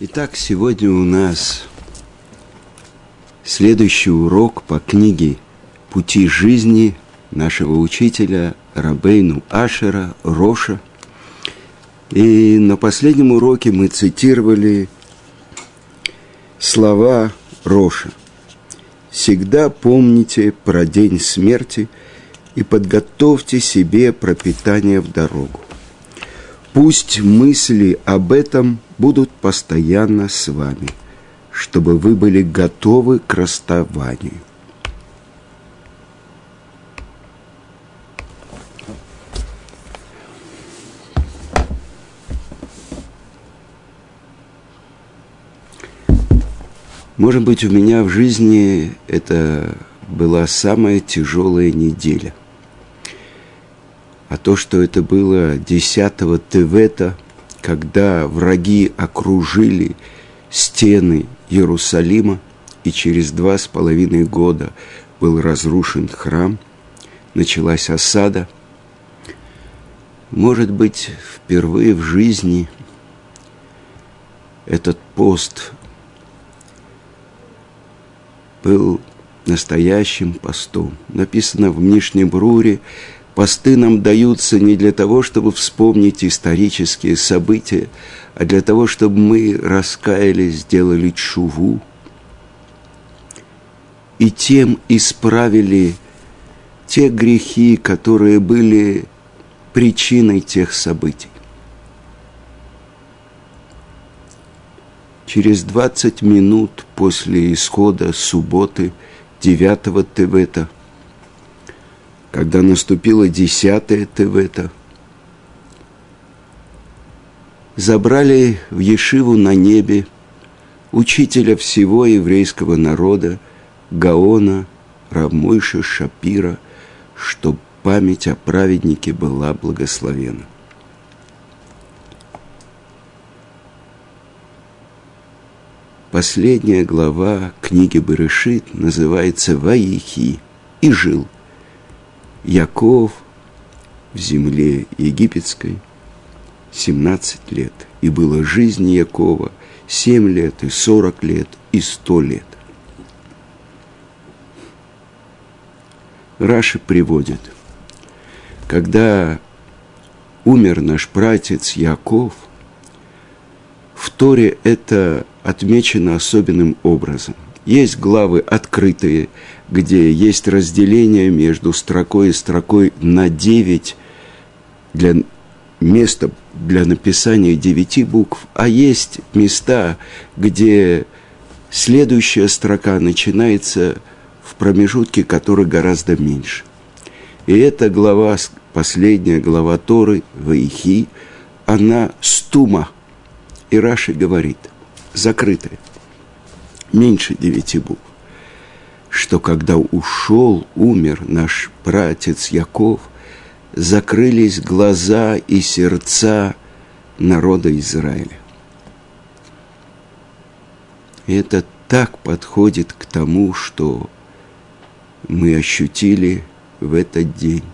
Итак, сегодня у нас следующий урок по книге «Пути жизни» нашего учителя Рабейну Ашера, Роша. И на последнем уроке мы цитировали слова Роша. «Всегда помните про день смерти и подготовьте себе пропитание в дорогу. Пусть мысли об этом будут постоянно с вами, чтобы вы были готовы к расставанию». Может быть, у меня в жизни это была самая тяжелая неделя. А то, что это было 10-го Тевета, когда враги окружили стены Иерусалима, и через 2,5 года был разрушен храм, началась осада. Может быть, впервые в жизни этот пост был настоящим постом. Написано в Мишне Бруре: посты нам даются не для того, чтобы вспомнить исторические события, а для того, чтобы мы раскаялись, сделали тшуву и тем исправили те грехи, которые были причиной тех событий. Через 20 минут после исхода субботы 9-го Тевета, когда наступило 10-е Тевета, забрали в Ешиву на небе учителя всего еврейского народа, Гаона Рав Моше Шапира, чтобы память о праведнике была благословена. Последняя глава книги Барышит называется «Ваихи, и жил Яков в земле египетской 17 лет, и было жизни Якова 7 лет, и 40 лет, и 100 лет». Раши приводит: когда умер наш пратец Яков, в Торе это отмечено особенным образом. Есть главы открытые, где есть разделение между строкой и строкой на 9, место для написания 9 букв, а есть места, где следующая строка начинается в промежутке, который гораздо меньше. И эта глава, последняя глава Торы, Ваихи, она стума. И Раши говорит, закрытая, меньше 9 букв, что когда ушел, умер наш пратец Яков, закрылись глаза и сердца народа Израиля. И это так подходит к тому, что мы ощутили в этот день.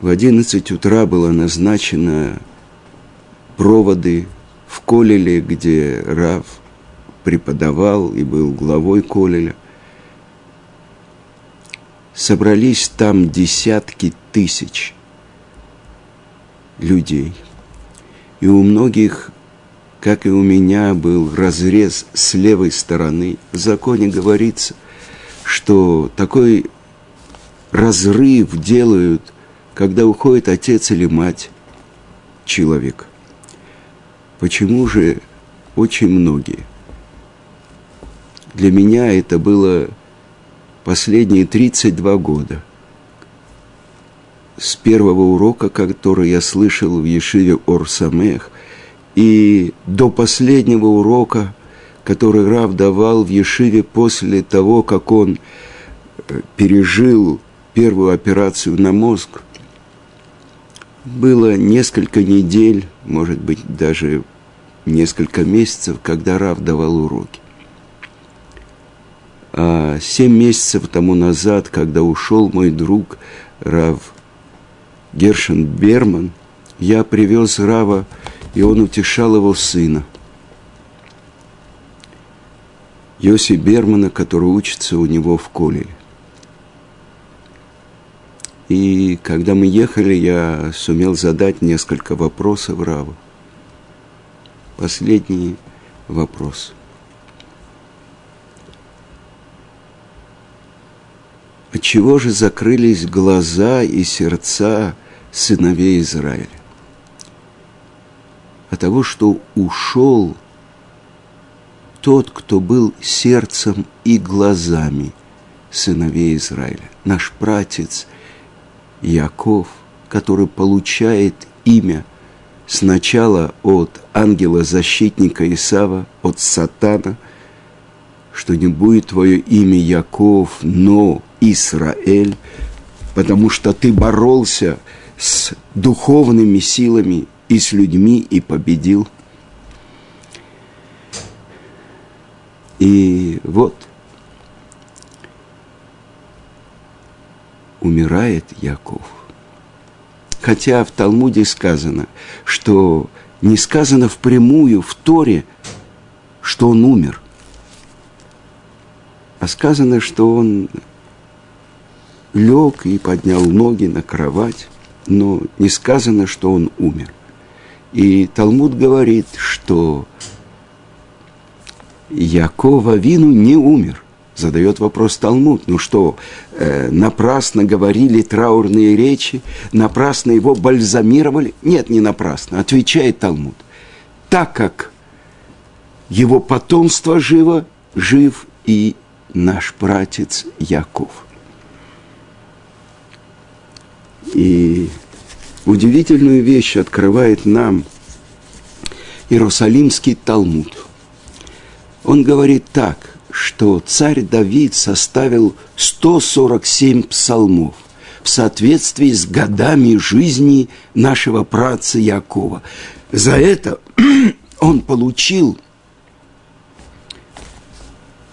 В 11 утра было назначено проводы в Колеле, где Рав преподавал и был главой Колеля. Собрались там десятки тысяч людей. И у многих, как и у меня, был разрез с левой стороны. В законе говорится, что такой разрыв делают, когда уходит отец или мать человека. Почему же очень многие? Для меня это было последние 32 года. С первого урока, который я слышал в Ешиве Ор-Самех, и до последнего урока, который Рав давал в Ешиве после того, как он пережил первую операцию на мозг, было несколько недель, может быть, даже несколько месяцев, когда Рав давал уроки. А 7 месяцев тому назад, когда ушел мой друг Рав Гершен Берман, я привез Рава, и он утешал его сына, Йоси Бермана, который учится у него в колледже. И когда мы ехали, я сумел задать несколько вопросов Раву. Последний вопрос. Отчего же закрылись глаза и сердца сыновей Израиля? От того, что ушел тот, кто был сердцем и глазами сыновей Израиля. Наш пратец Яков, который получает имя сначала от ангела-защитника Исава, от Сатана, что не будет твое имя Яков, но Исраэль, потому что ты боролся с духовными силами и с людьми, и победил. И вот, умирает Яков. Хотя в Талмуде сказано, что не сказано впрямую в Торе, что он умер, а сказано, что он лег и поднял ноги на кровать, но не сказано, что он умер. И Талмуд говорит, что Яков Авину не умер. Задает вопрос Талмуд, ну что, напрасно говорили траурные речи, напрасно его бальзамировали? Нет, не напрасно, отвечает Талмуд. Так как его потомство живо, жив и наш братец Яков. И удивительную вещь открывает нам Иерусалимский Талмуд. Он говорит так, что царь Давид составил 147 псалмов в соответствии с годами жизни нашего праотца Якова. За это он получил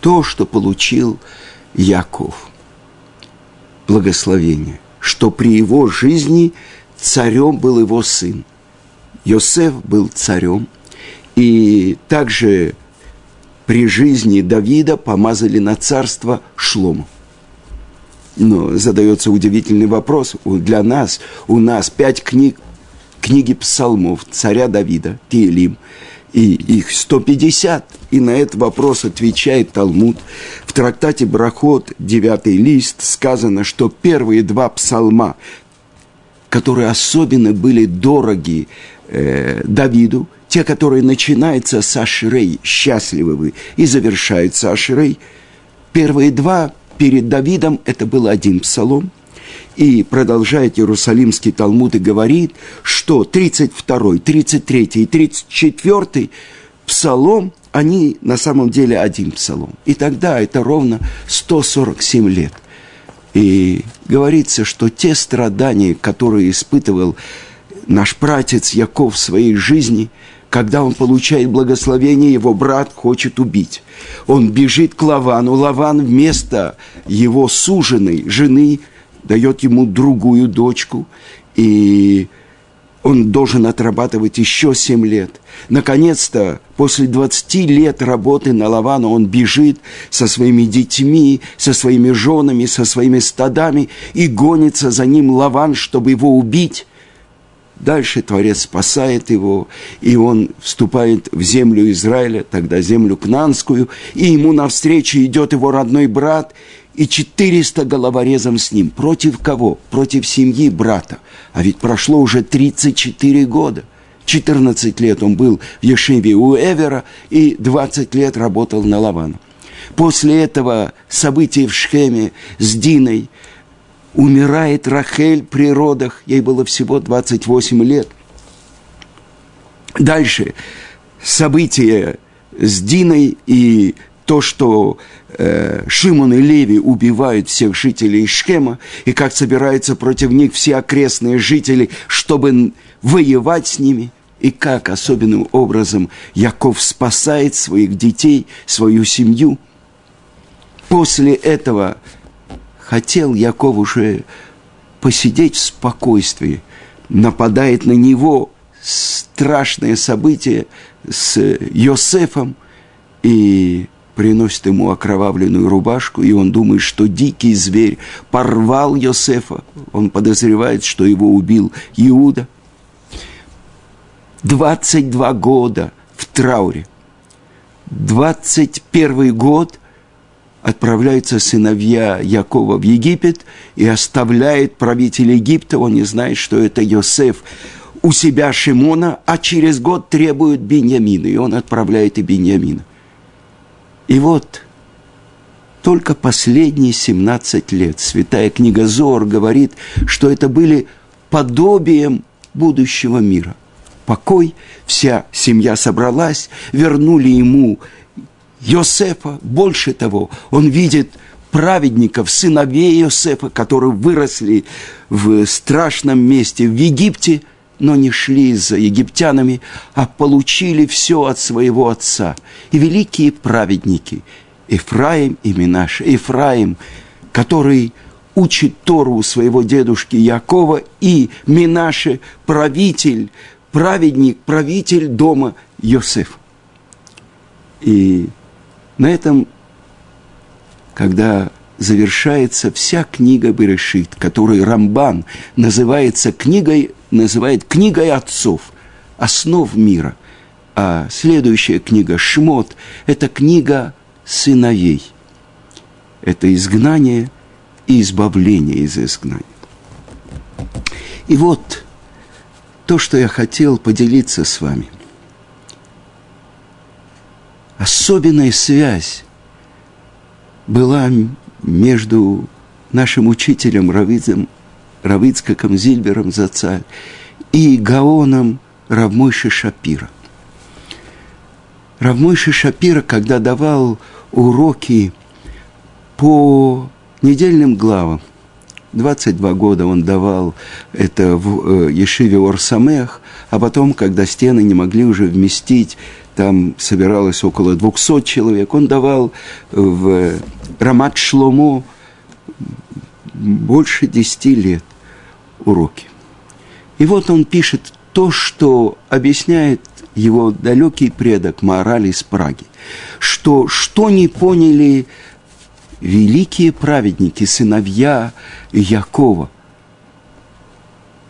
то, что получил Яков. Благословение, что при его жизни царем был его сын. Йосеф был царем, и также при жизни Давида помазали на царство Шлому. Но задается удивительный вопрос. Для нас, у нас 5 книг, книги псалмов царя Давида, Теилим, и их 150. И на этот вопрос отвечает Талмуд. В трактате Брахот, 9 лист, сказано, что первые 2 псалма, которые особенно были дороги Давиду, те, которые начинаются с Ашрей, счастливы вы, и завершаются Ашрей. Первые 2 перед Давидом, это был 1 псалом. И продолжает Иерусалимский Талмуд и говорит, что 32-й, 33-й и 34-й псалом, они на самом деле 1 псалом. И тогда это ровно 147 лет. И говорится, что те страдания, которые испытывал наш пратец Яков в своей жизни, когда он получает благословение, его брат хочет убить. Он бежит к Лавану. Лаван вместо его суженой жены дает ему другую дочку. И он должен отрабатывать еще 7 лет. Наконец-то, после 20 лет работы на Лавана, он бежит со своими детьми, со своими женами, со своими стадами. И гонится за ним Лаван, чтобы его убить. Дальше Творец спасает его, и он вступает в землю Израиля, тогда землю Кнаанскую, и ему навстречу идет его родной брат, и 400 головорезом с ним. Против кого? Против семьи брата. А ведь прошло уже 34 года. 14 лет он был в Ешиве у Эвера, и 20 лет работал на Лавана. После этого события в Шхеме с Диной. Умирает Рахель при родах, ей было всего 28 лет. Дальше события с Диной и то, что Шимон и Леви убивают всех жителей Шхема, и как собираются против них все окрестные жители, чтобы воевать с ними, и как особенным образом Яков спасает своих детей, свою семью. После этого хотел Яков уже посидеть в спокойствии, нападает на него страшное событие с Йосефом и приносит ему окровавленную рубашку, и он думает, что дикий зверь порвал Йосефа. Он подозревает, что его убил Иуда. 22 года в трауре. 21 год отправляются сыновья Якова в Египет и оставляет правитель Египта, он не знает, что это Йосеф, у себя Шимона, а через год требует Беньямина, и он отправляет и Беньямина. И вот только последние 17 лет святая книга Зоар говорит, что это были подобием будущего мира. Покой, вся семья собралась, вернули ему Йосефа, больше того, он видит праведников, сыновей Йосефа, которые выросли в страшном месте в Египте, но не шли за египтянами, а получили все от своего отца. И великие праведники, Эфраим и Менаше, Эфраим, который учит Тору у своего дедушки Якова, и Менаше, правитель, праведник, правитель дома Йосефа. И на этом, когда завершается вся книга Берешит, которую Рамбан называет книгой отцов, основ мира. А следующая книга Шмот – это книга сыновей. Это изгнание и избавление из изгнания. И вот то, что я хотел поделиться с вами. Особенная связь была между нашим учителем Рав Ицхаком Зильбером Зацаль и Гаоном Рав Моше Шапира. Рав Моше Шапира, когда давал уроки по недельным главам, 22 года он давал это в Ешиве Ор-Самех, а потом, когда стены не могли уже вместить, там собиралось около 200 человек, он давал в Рамат Шломо больше 10 лет уроки. И вот он пишет то, что объясняет его далекий предок Маораль из Праги, что не поняли великие праведники, сыновья Якова,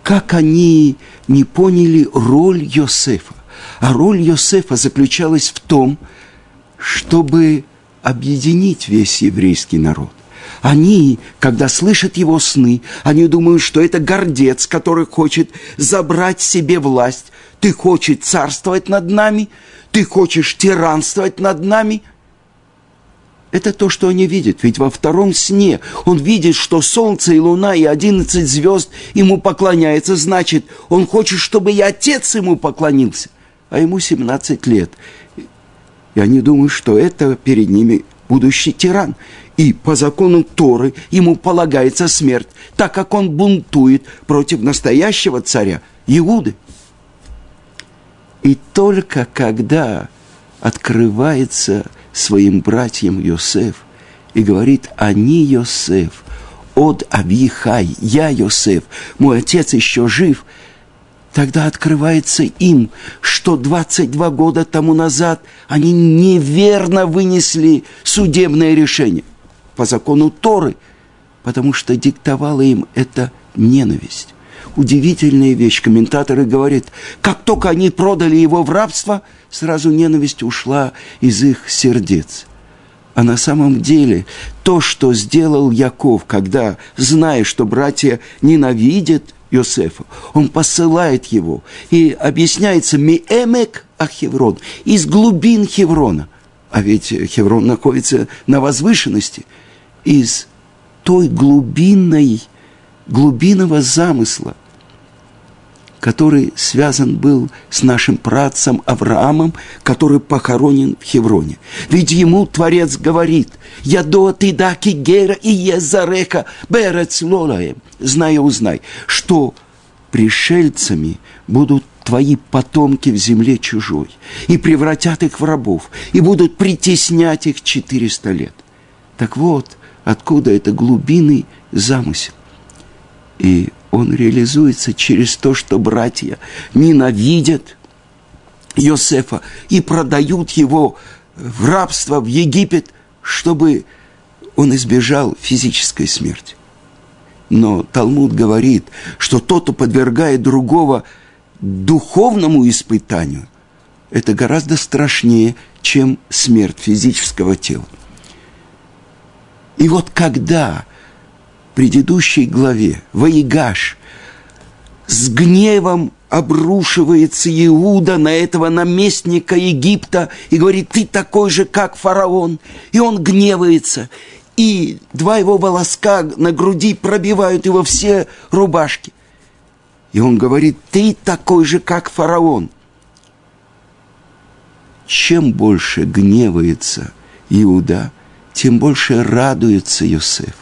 как они не поняли роль Йосефа. А роль Йосефа заключалась в том, чтобы объединить весь еврейский народ. Они, когда слышат его сны, они думают, что это гордец, который хочет забрать себе власть. Ты хочешь царствовать над нами, ты хочешь тиранствовать над нами. Это то, что они видят. Ведь во втором сне он видит, что солнце и луна и 11 звезд ему поклоняются. Значит, он хочет, чтобы и отец ему поклонился. А ему 17 лет. И они думают, что это перед ними будущий тиран. И по закону Торы ему полагается смерть, так как он бунтует против настоящего царя Иуды. И только когда открывается своим братьям Йосеф и говорит: «Они Йосеф, от Авихай, я Йосеф, мой отец еще жив», тогда открывается им, что 22 года тому назад они неверно вынесли судебное решение по закону Торы, потому что диктовала им эта ненависть. Удивительная вещь. Комментаторы говорят, как только они продали его в рабство, сразу ненависть ушла из их сердец. А на самом деле то, что сделал Яков, когда, зная, что братья ненавидят Йосефа, он посылает его и объясняется «Миэмек ахеврон» – из глубин Хеврона. А ведь Хеврон находится на возвышенности. Из той глубинного замысла, который связан был с нашим праотцем Авраамом, который похоронен в Хевроне. Ведь ему Творец говорит: «Ядо тидаки гера и езарека берец лолаем». «Знай, узнай, что пришельцами будут твои потомки в земле чужой, и превратят их в рабов, и будут притеснять их 400 лет». Так вот, откуда это глубинный замысел. И он реализуется через то, что братья ненавидят Йосефа и продают его в рабство в Египет, чтобы он избежал физической смерти. Но Талмуд говорит, что тот, кто подвергает другого духовному испытанию, это гораздо страшнее, чем смерть физического тела. И вот когда в предыдущей главе Ваигаш с гневом обрушивается Иуда на этого наместника Египта и говорит: «Ты такой же, как фараон», и он гневается, и два его волоска на груди пробивают его все рубашки. И он говорит: «Ты такой же, как фараон». Чем больше гневается Иуда, тем больше радуется Йосеф.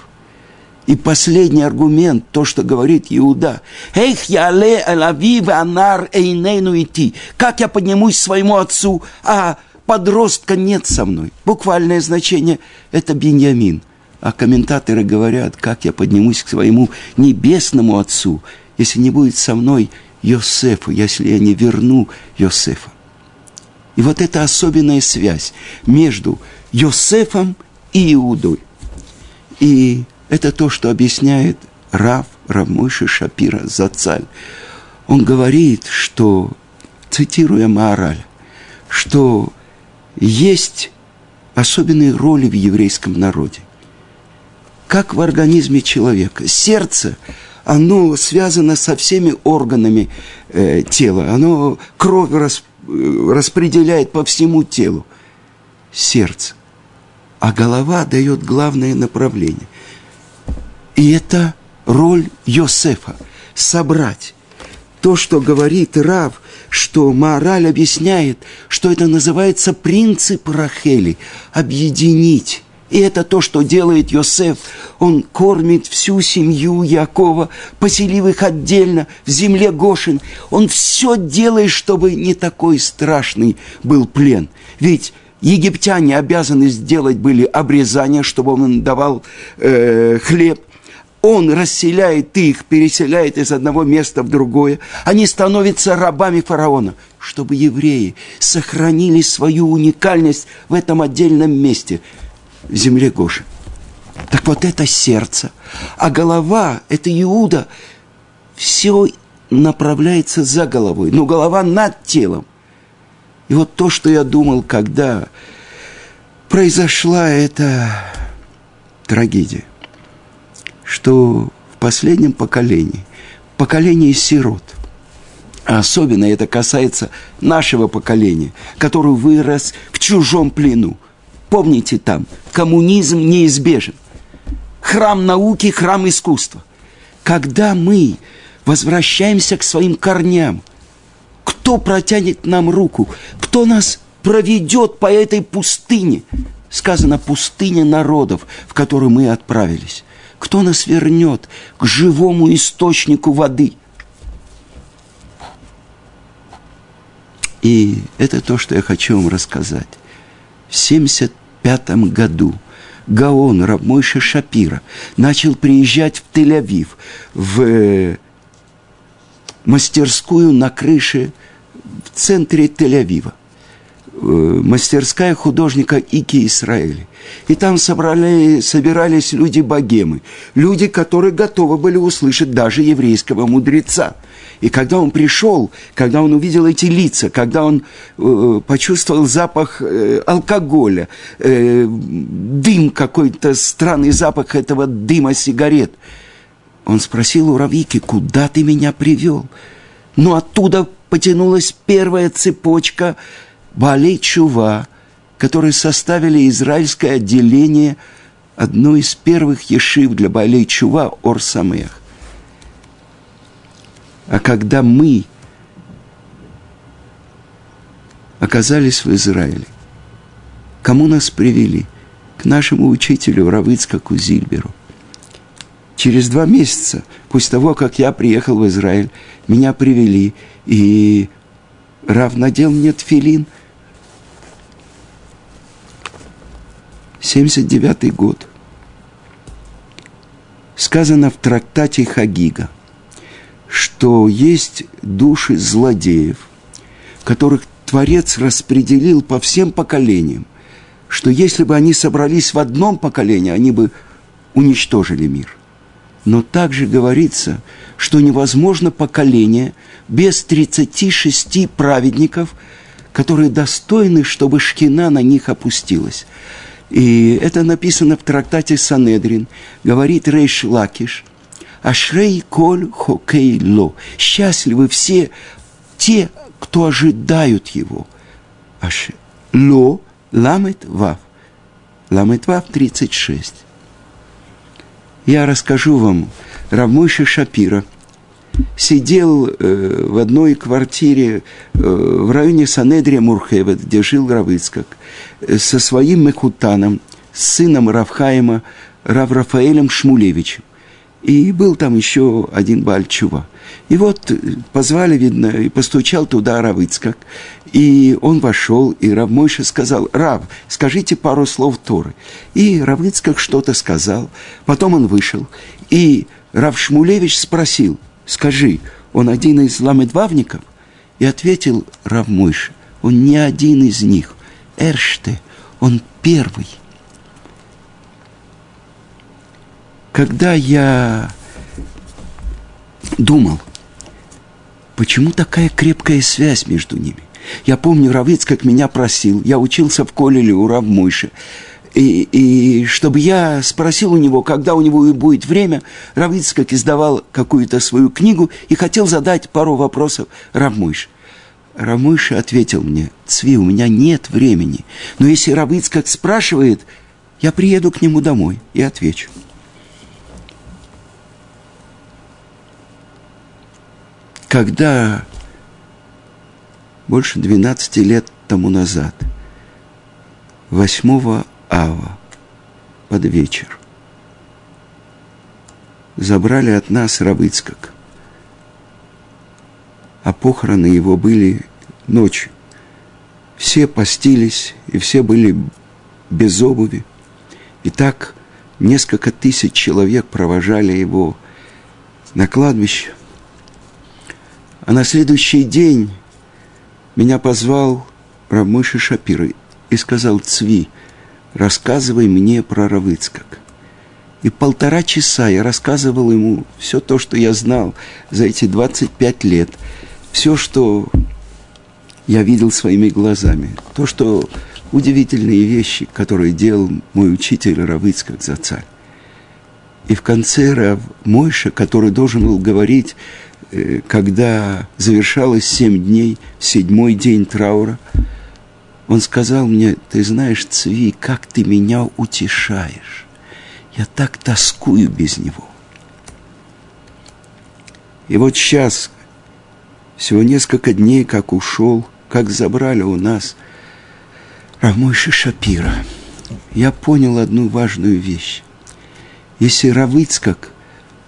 И последний аргумент, то, что говорит Иуда: «Эйх яле элави ванар эйнейну идти». «Как я поднимусь к своему отцу, а подростка нет со мной». Буквальное значение – это Беньямин. А комментаторы говорят: «Как я поднимусь к своему небесному отцу, если не будет со мной Йосефа, если я не верну Йосефа». И вот это особенная связь между Йосефом и Иудой. И это то, что объясняет Рав Моше Шапира Зацаль. Он говорит, что, цитируя Маораль, что есть особенные роли в еврейском народе. Как в организме человека. Сердце, оно связано со всеми органами тела. Оно кровь распределяет по всему телу. Сердце. А голова дает главное направление. И это роль Йосефа. Собрать. То, что говорит Рав, что Маораль объясняет, что это называется принцип Рахели. Объединить. И это то, что делает Йосеф. Он кормит всю семью Якова, поселив их отдельно в земле Гошин. Он все делает, чтобы не такой страшный был плен. Ведь египтяне обязаны сделать были обрезание, чтобы он давал хлеб. Он расселяет их, переселяет из одного места в другое. Они становятся рабами фараона, чтобы евреи сохранили свою уникальность в этом отдельном месте, в земле Гоши. Так вот это сердце. А голова, это Иуда, все направляется за головой, но голова над телом. И вот то, что я думал, когда произошла эта трагедия, что в последнем поколении, поколении сирот, а особенно это касается нашего поколения, которое вырос в чужом плену. Помните там, коммунизм неизбежен. Храм науки, храм искусства. Когда мы возвращаемся к своим корням, кто протянет нам руку? Кто нас проведет по этой пустыне? Сказано, пустыня народов, в которую мы отправились. Кто нас вернет к живому источнику воды? И это то, что я хочу вам рассказать. В 1975 году Гаон Рав Моше Шапира начал приезжать в Тель-Авив, в мастерскую на крыше в центре Тель-Авива. Мастерская художника Ики Исраэля. И там собирались люди-богемы, люди, которые готовы были услышать даже еврейского мудреца. И когда он пришел, когда он увидел эти лица, когда он почувствовал запах алкоголя, дым какой-то, странный запах этого дыма сигарет, он спросил у Равики: «Куда ты меня привел?» Но оттуда потянулась первая цепочка Баалей Чува, которые составили израильское отделение одной из первых ешив для Баалей Чува Ор-Самех. А когда мы оказались в Израиле, кому нас привели? К нашему учителю Рав Ицхаку Зильберу. Через 2 месяца, после того, как я приехал в Израиль, меня привели, и Рав надел мне тфилин. 79-й год. Сказано в трактате Хагига, что есть души злодеев, которых Творец распределил по всем поколениям, что если бы они собрались в одном поколении, они бы уничтожили мир. Но также говорится, что невозможно поколение без 36 праведников, которые достойны, чтобы шкина на них опустилась. И это написано в трактате Санедрин, говорит Рейш Лакиш, «Ашрей коль хокей ло». «Счастливы все те, кто ожидают его». «Ло» ламет вав. Ламет вав 36. Я расскажу вам, Рав Моше Шапира сидел в одной квартире в районе Санедрия Мурхевет, где жил Рав Ицкак, со своим мехутаном, сыном Рав Хаима, Рав Рафаэлем Шмулевичем. И был там еще один бальчува. И вот позвали, видно, и постучал туда Рав Ицкак. И он вошел, и Рав Моше сказал: «Рав, скажите пару слов Торы». И Рав Ицкак что-то сказал. Потом он вышел. И Рав Шмулевич спросил: «Скажи, он один из ламедвавников?» И ответил Рав Моше: «Он не один из них. Эрште, он первый». Когда я думал, почему такая крепкая связь между ними? Я помню, Рав Ицхак меня просил, я учился в колледже у Рав Моше, и чтобы я спросил у него, когда у него будет время, Рав Ицхак издавал какую-то свою книгу и хотел задать пару вопросов Рав Моше. Рав Моше ответил мне: «Цви, у меня нет времени, но если Рав Ицхак спрашивает, я приеду к нему домой и отвечу». Когда больше 12 лет тому назад, 8 ава, под вечер, забрали от нас Рав Ицкак, а похороны его были ночью. Все постились, и все были без обуви. И так несколько тысяч человек провожали его на кладбище. А на следующий день меня позвал Рав Моше Шапир и сказал: «Цви, рассказывай мне про Рав Ицкак». И 1,5 часа я рассказывал ему все то, что я знал за эти 25 лет, все, что я видел своими глазами, то, что удивительные вещи, которые делал мой учитель Рав Ицкак за царь. И в конце Рав Моше, который должен был говорить, когда завершалось 7 дней, 7-й день траура, он сказал мне: «Ты знаешь, Цви, как ты меня утешаешь. Я так тоскую без него». И вот сейчас, всего несколько дней, как ушел, как забрали у нас Рав Моше Шапира, я понял одну важную вещь. Если Рав Ицкак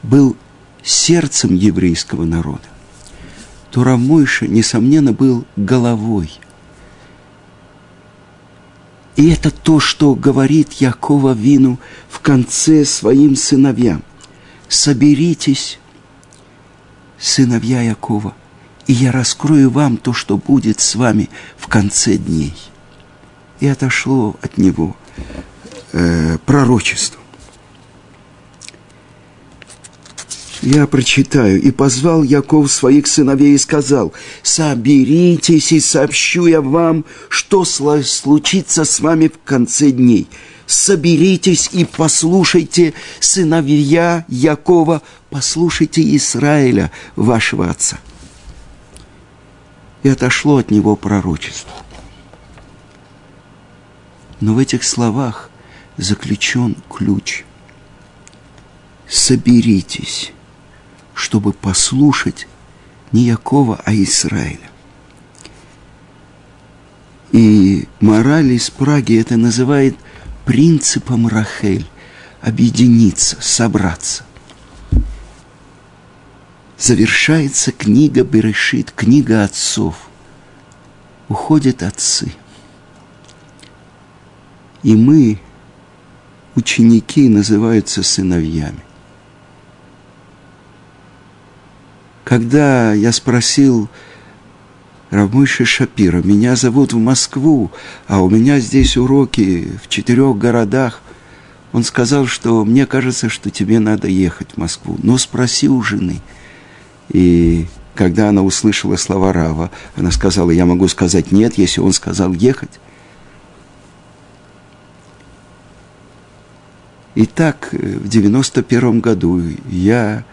был сердцем еврейского народа, то Рав Моше, несомненно, был головой. И это то, что говорит Яков Авину в конце своим сыновьям: «Соберитесь, сыновья Якова, и я раскрою вам то, что будет с вами в конце дней». И отошло от него пророчество. Я прочитаю. «И позвал Яков своих сыновей и сказал: соберитесь, и сообщу я вам, что случится с вами в конце дней. Соберитесь и послушайте, сыновья Якова, послушайте Израиля, вашего отца». И отошло от него пророчество. Но в этих словах заключен ключ. «Соберитесь», чтобы послушать не Якова, а Израиля. И Маораль из Праги это называет принципом Рахель – объединиться, собраться. Завершается книга Барышит, книга отцов. Уходят отцы. И мы, ученики, называются сыновьями. Когда я спросил Рав Моше Шапира, меня зовут в Москву, а у меня здесь уроки в 4 городах, он сказал, что мне кажется, что тебе надо ехать в Москву. Но спроси у жены. И когда она услышала слова Рава, она сказала, я могу сказать нет, если он сказал ехать. И так, в 91 году я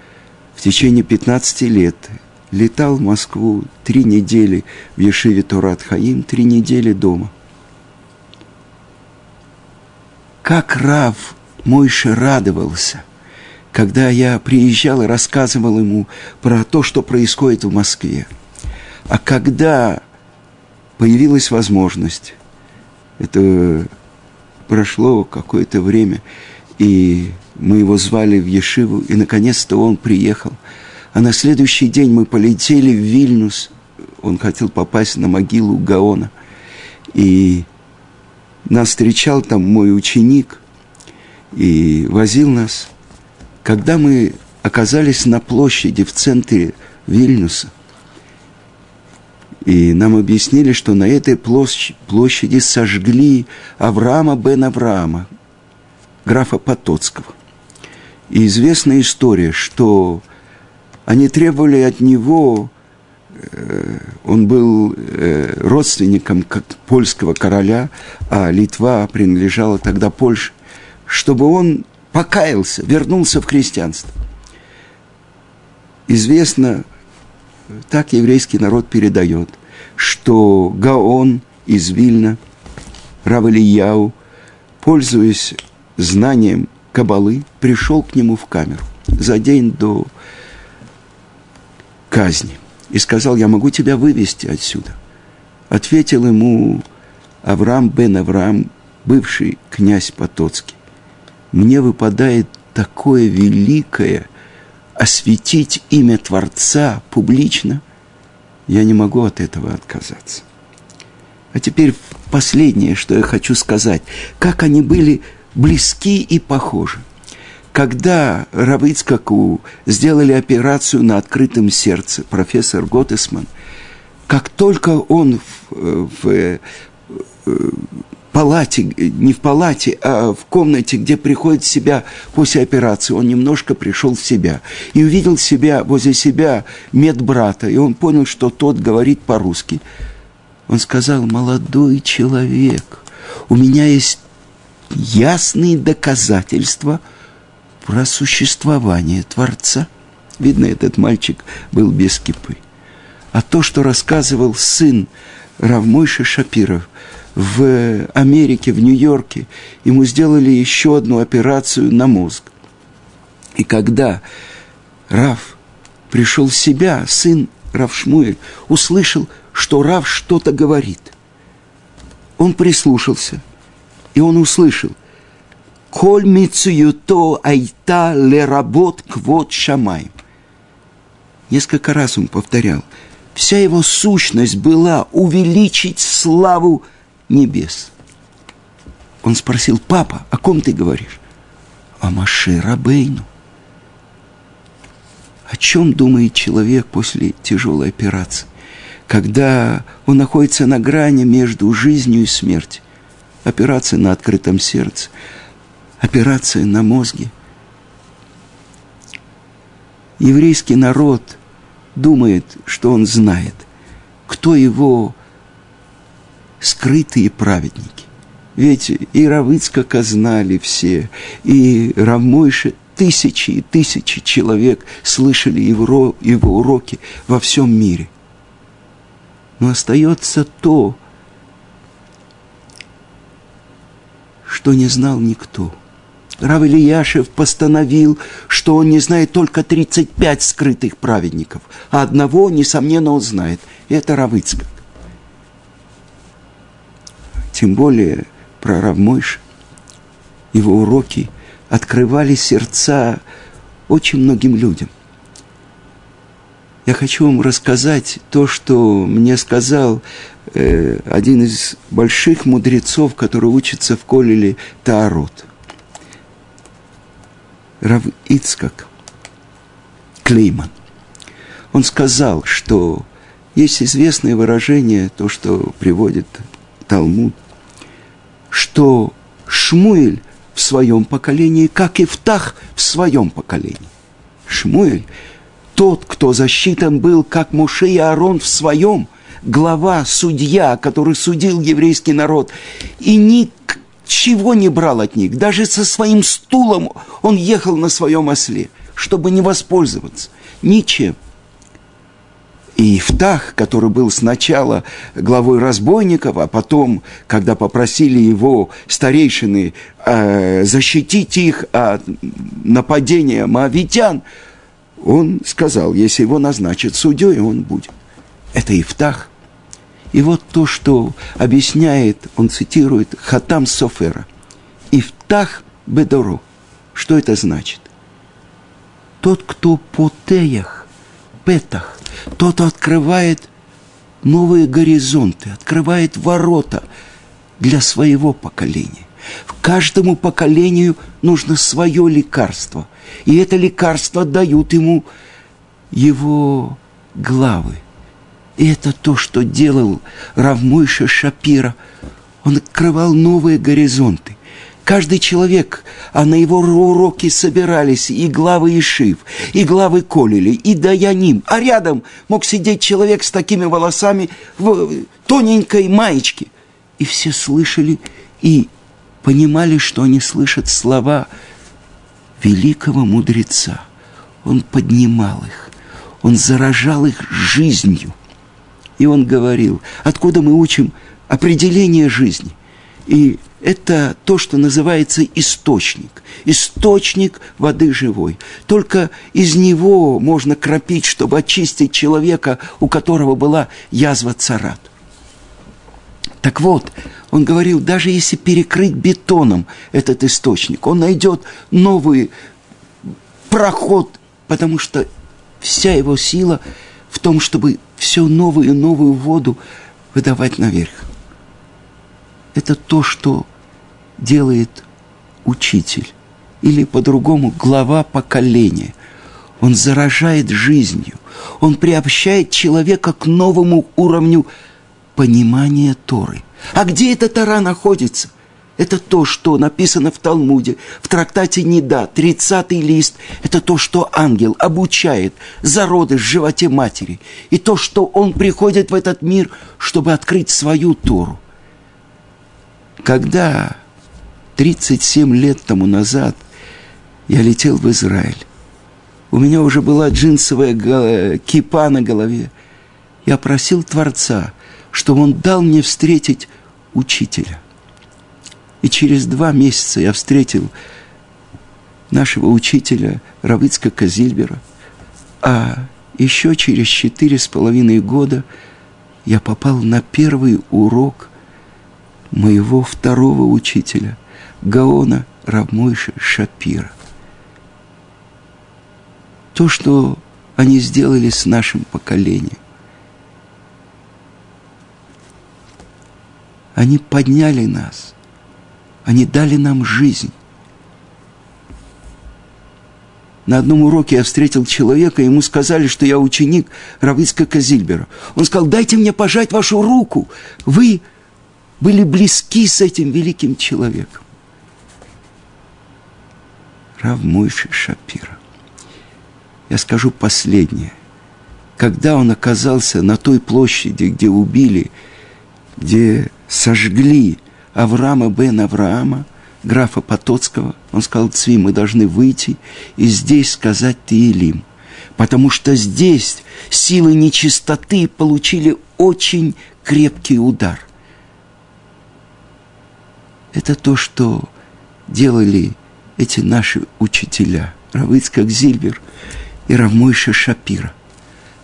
в течение 15 лет летал в Москву 3 недели в Ешиве Торат Хаим, 3 недели дома. Как Рав Моше радовался, когда я приезжал и рассказывал ему про то, что происходит в Москве. А когда появилась возможность, это прошло какое-то время, и мы его звали в Ешиву, и наконец-то он приехал. А на следующий день мы полетели в Вильнюс, он хотел попасть на могилу Гаона, и нас встречал там мой ученик и возил нас. Когда мы оказались на площади в центре Вильнюса, и нам объяснили, что на этой площади сожгли Авраама бен Авраама, графа Потоцкого. И известная история, что они требовали от него, он был родственником польского короля, а Литва принадлежала тогда Польше, чтобы он покаялся, вернулся в христианство. Известно, так еврейский народ передает, что Гаон из Вильна, Рав Ильяшев, пользуясь знанием каббалы, пришел к нему в камеру за день до казни и сказал, я могу тебя вывести отсюда. Ответил ему Авраам бен Авраам, бывший князь Потоцкий, мне выпадает такое великое осветить имя Творца публично, я не могу от этого отказаться. А теперь последнее, что я хочу сказать, как они были близки и похожи. Когда Рав Ицхаку сделали операцию на открытом сердце, профессор Готесман, как только он в комнате, где приходит в себя после операции, он немножко пришел в себя и увидел себя возле себя медбрата, и он понял, что тот говорит по-русски. Он сказал, молодой человек, у меня есть ясные доказательства про существование Творца. Видно, этот мальчик был без кипы. А то, что рассказывал сын Рав Моше Шапира в Америке, в Нью-Йорке, ему сделали еще одну операцию на мозг. И когда Рав пришел в себя, сын Рав Шмуэль услышал, что Рав что-то говорит. Он прислушался, и он услышал, «Коль мицуюто айта леработ квот шамай». Несколько раз он повторял. Вся его сущность была увеличить славу небес. Он спросил, «Папа, о ком ты говоришь?» «О Моше Рабейну». О чем думает человек после тяжелой операции, когда он находится на грани между жизнью и смертью? Операция на открытом сердце, операция на мозге. Еврейский народ думает, что он знает, кто его скрытые праведники. Ведь и Рав Ицхака знали все, и Рав Моше, тысячи и тысячи человек слышали его уроки во всем мире. Но остается то, что не знал никто. Рав Ильяшев постановил, что он не знает только 35 скрытых праведников, а одного, несомненно, он знает. И это Рав Ицхак. Тем более про Рав Моше. Его уроки открывали сердца очень многим людям. Я хочу вам рассказать то, что мне сказал один из больших мудрецов, который учится в Колеле Таарот. Рав Ицкак Клейман. он сказал, что есть известное выражение, то, что приводит Талмуд, что Шмуэль в своем поколении, как и Ифтах в своем поколении. Шмуэль, тот, кто засчитан был, как Моше и Аарон в своем, глава, судья, который судил еврейский народ, и ничего не брал от них, даже со своим стулом он ехал на своем осле, чтобы не воспользоваться ничем. И Ифтах, который был сначала главой разбойников, а потом, когда попросили его старейшины защитить их от нападения моавитян, он сказал, если его назначат судьей, он будет. Это Ифтах. И вот то, что объясняет, он цитирует Хатам Софера. Ифтах бедору. Что это значит? Тот, кто по теях, петах, тот открывает новые горизонты, открывает ворота для своего поколения. Каждому поколению нужно свое лекарство. И это лекарство дают ему его главы. И это то, что делал Рав Моше Шапира. Он открывал новые горизонты. Каждый человек, а на его уроки собирались и главы Ешив, и главы Колледжей, и даяним. А рядом мог сидеть человек с такими волосами в тоненькой маечке. И все слышали и понимали, что они слышат слова великого мудреца. Он поднимал их, он заражал их жизнью. И он говорил, откуда мы учим определение жизни. И это то, что называется источник. Источник воды живой. Только из него можно кропить, чтобы очистить человека, у которого была язва царат. Так вот, он говорил, даже если перекрыть бетоном этот источник, он найдет новый проход, потому что вся его сила в том, чтобы все новую и новую воду выдавать наверх. Это то, что делает учитель, или по-другому глава поколения. Он заражает жизнью, он приобщает человека к новому уровню понимания Торы. А где эта Тора находится? Это то, что написано в Талмуде, в трактате Неда, 30-й лист. Это то, что ангел обучает зародыш в животе матери. И то, что он приходит в этот мир, чтобы открыть свою Тору. Когда 37 лет тому назад я летел в Израиль, у меня уже была джинсовая кипа на голове. Я просил Творца, чтобы он дал мне встретить учителя. И через 2 месяца я встретил нашего учителя Рав Ицхака Зильбера. А еще через 4,5 года я попал на первый урок моего второго учителя, Гаона Рав Моше Шапира. То, что они сделали с нашим поколением. Они подняли нас. Они дали нам жизнь. На одном уроке я встретил человека, ему сказали, что я ученик Рав Ицхака Зильбера. Он сказал, дайте мне пожать вашу руку. Вы были близки с этим великим человеком. Рав Моше Шапира. Я скажу последнее. Когда он оказался на той площади, где убили, где сожгли Авраама бен Авраама, графа Потоцкого, он сказал, Цви, мы должны выйти и здесь сказать Теилим, потому что здесь силы нечистоты получили очень крепкий удар. Это то, что делали эти наши учителя, Рав Ицхак Зильбер и Рав Моше Шапира.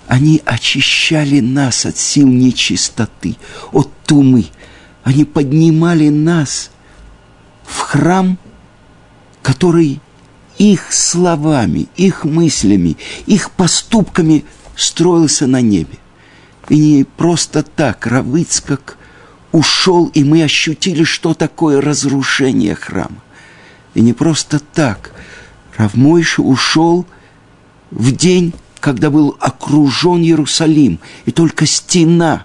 Они очищали нас от сил нечистоты, от тумы. Они поднимали нас в храм, который их словами, их мыслями, их поступками строился на небе. И не просто так Рав Ицхак ушел, и мы ощутили, что такое разрушение храма. И не просто так Рав Моше ушел в день, когда был окружен Иерусалим, и только стена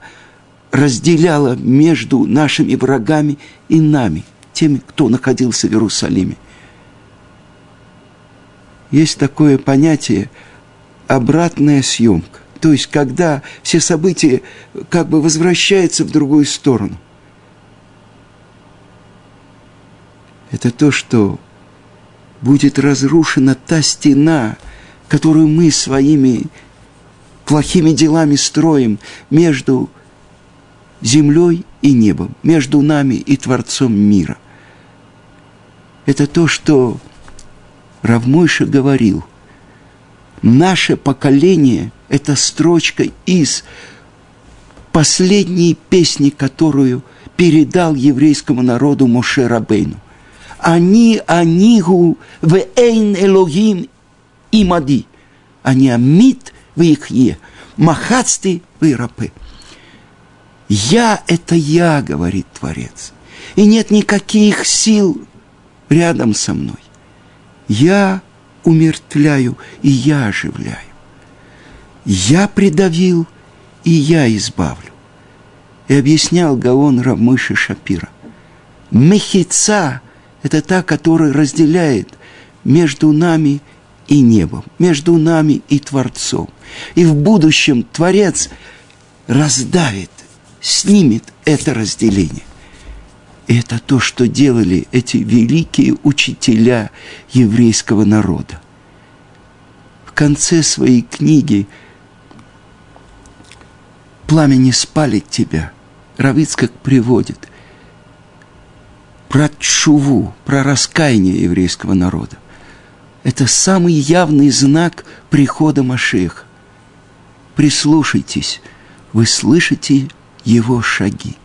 разделяла между нашими врагами и нами, теми, кто находился в Иерусалиме. Есть такое понятие «обратная съемка», то есть когда все события как бы возвращаются в другую сторону. Это то, что будет разрушена та стена, которую мы своими плохими делами строим между землей и небом, между нами и Творцом мира. Это то, что Рав Моше говорил. Наше поколение – это строчка из последней песни, которую передал еврейскому народу Моше Рабейну. Они-анигу вэйн элогим имади. Они-амит вэйхье. Махацты вэйрапэ. Я – это я, говорит Творец. И нет никаких сил рядом со мной. Я умертвляю, и я оживляю. Я придавил, и я избавлю. И объяснял Гаон Рав Моше Шапира. Мехица – это та, которая разделяет между нами и небом, между нами и Творцом. И в будущем Творец раздавит, снимет это разделение. Это то, что делали эти великие учителя еврейского народа. В конце своей книги «Пламя не спалит тебя» Рав Ицхак приводит про тшуву, про раскаяние еврейского народа. Это самый явный знак прихода Машиаха. Прислушайтесь, вы слышите его шаги.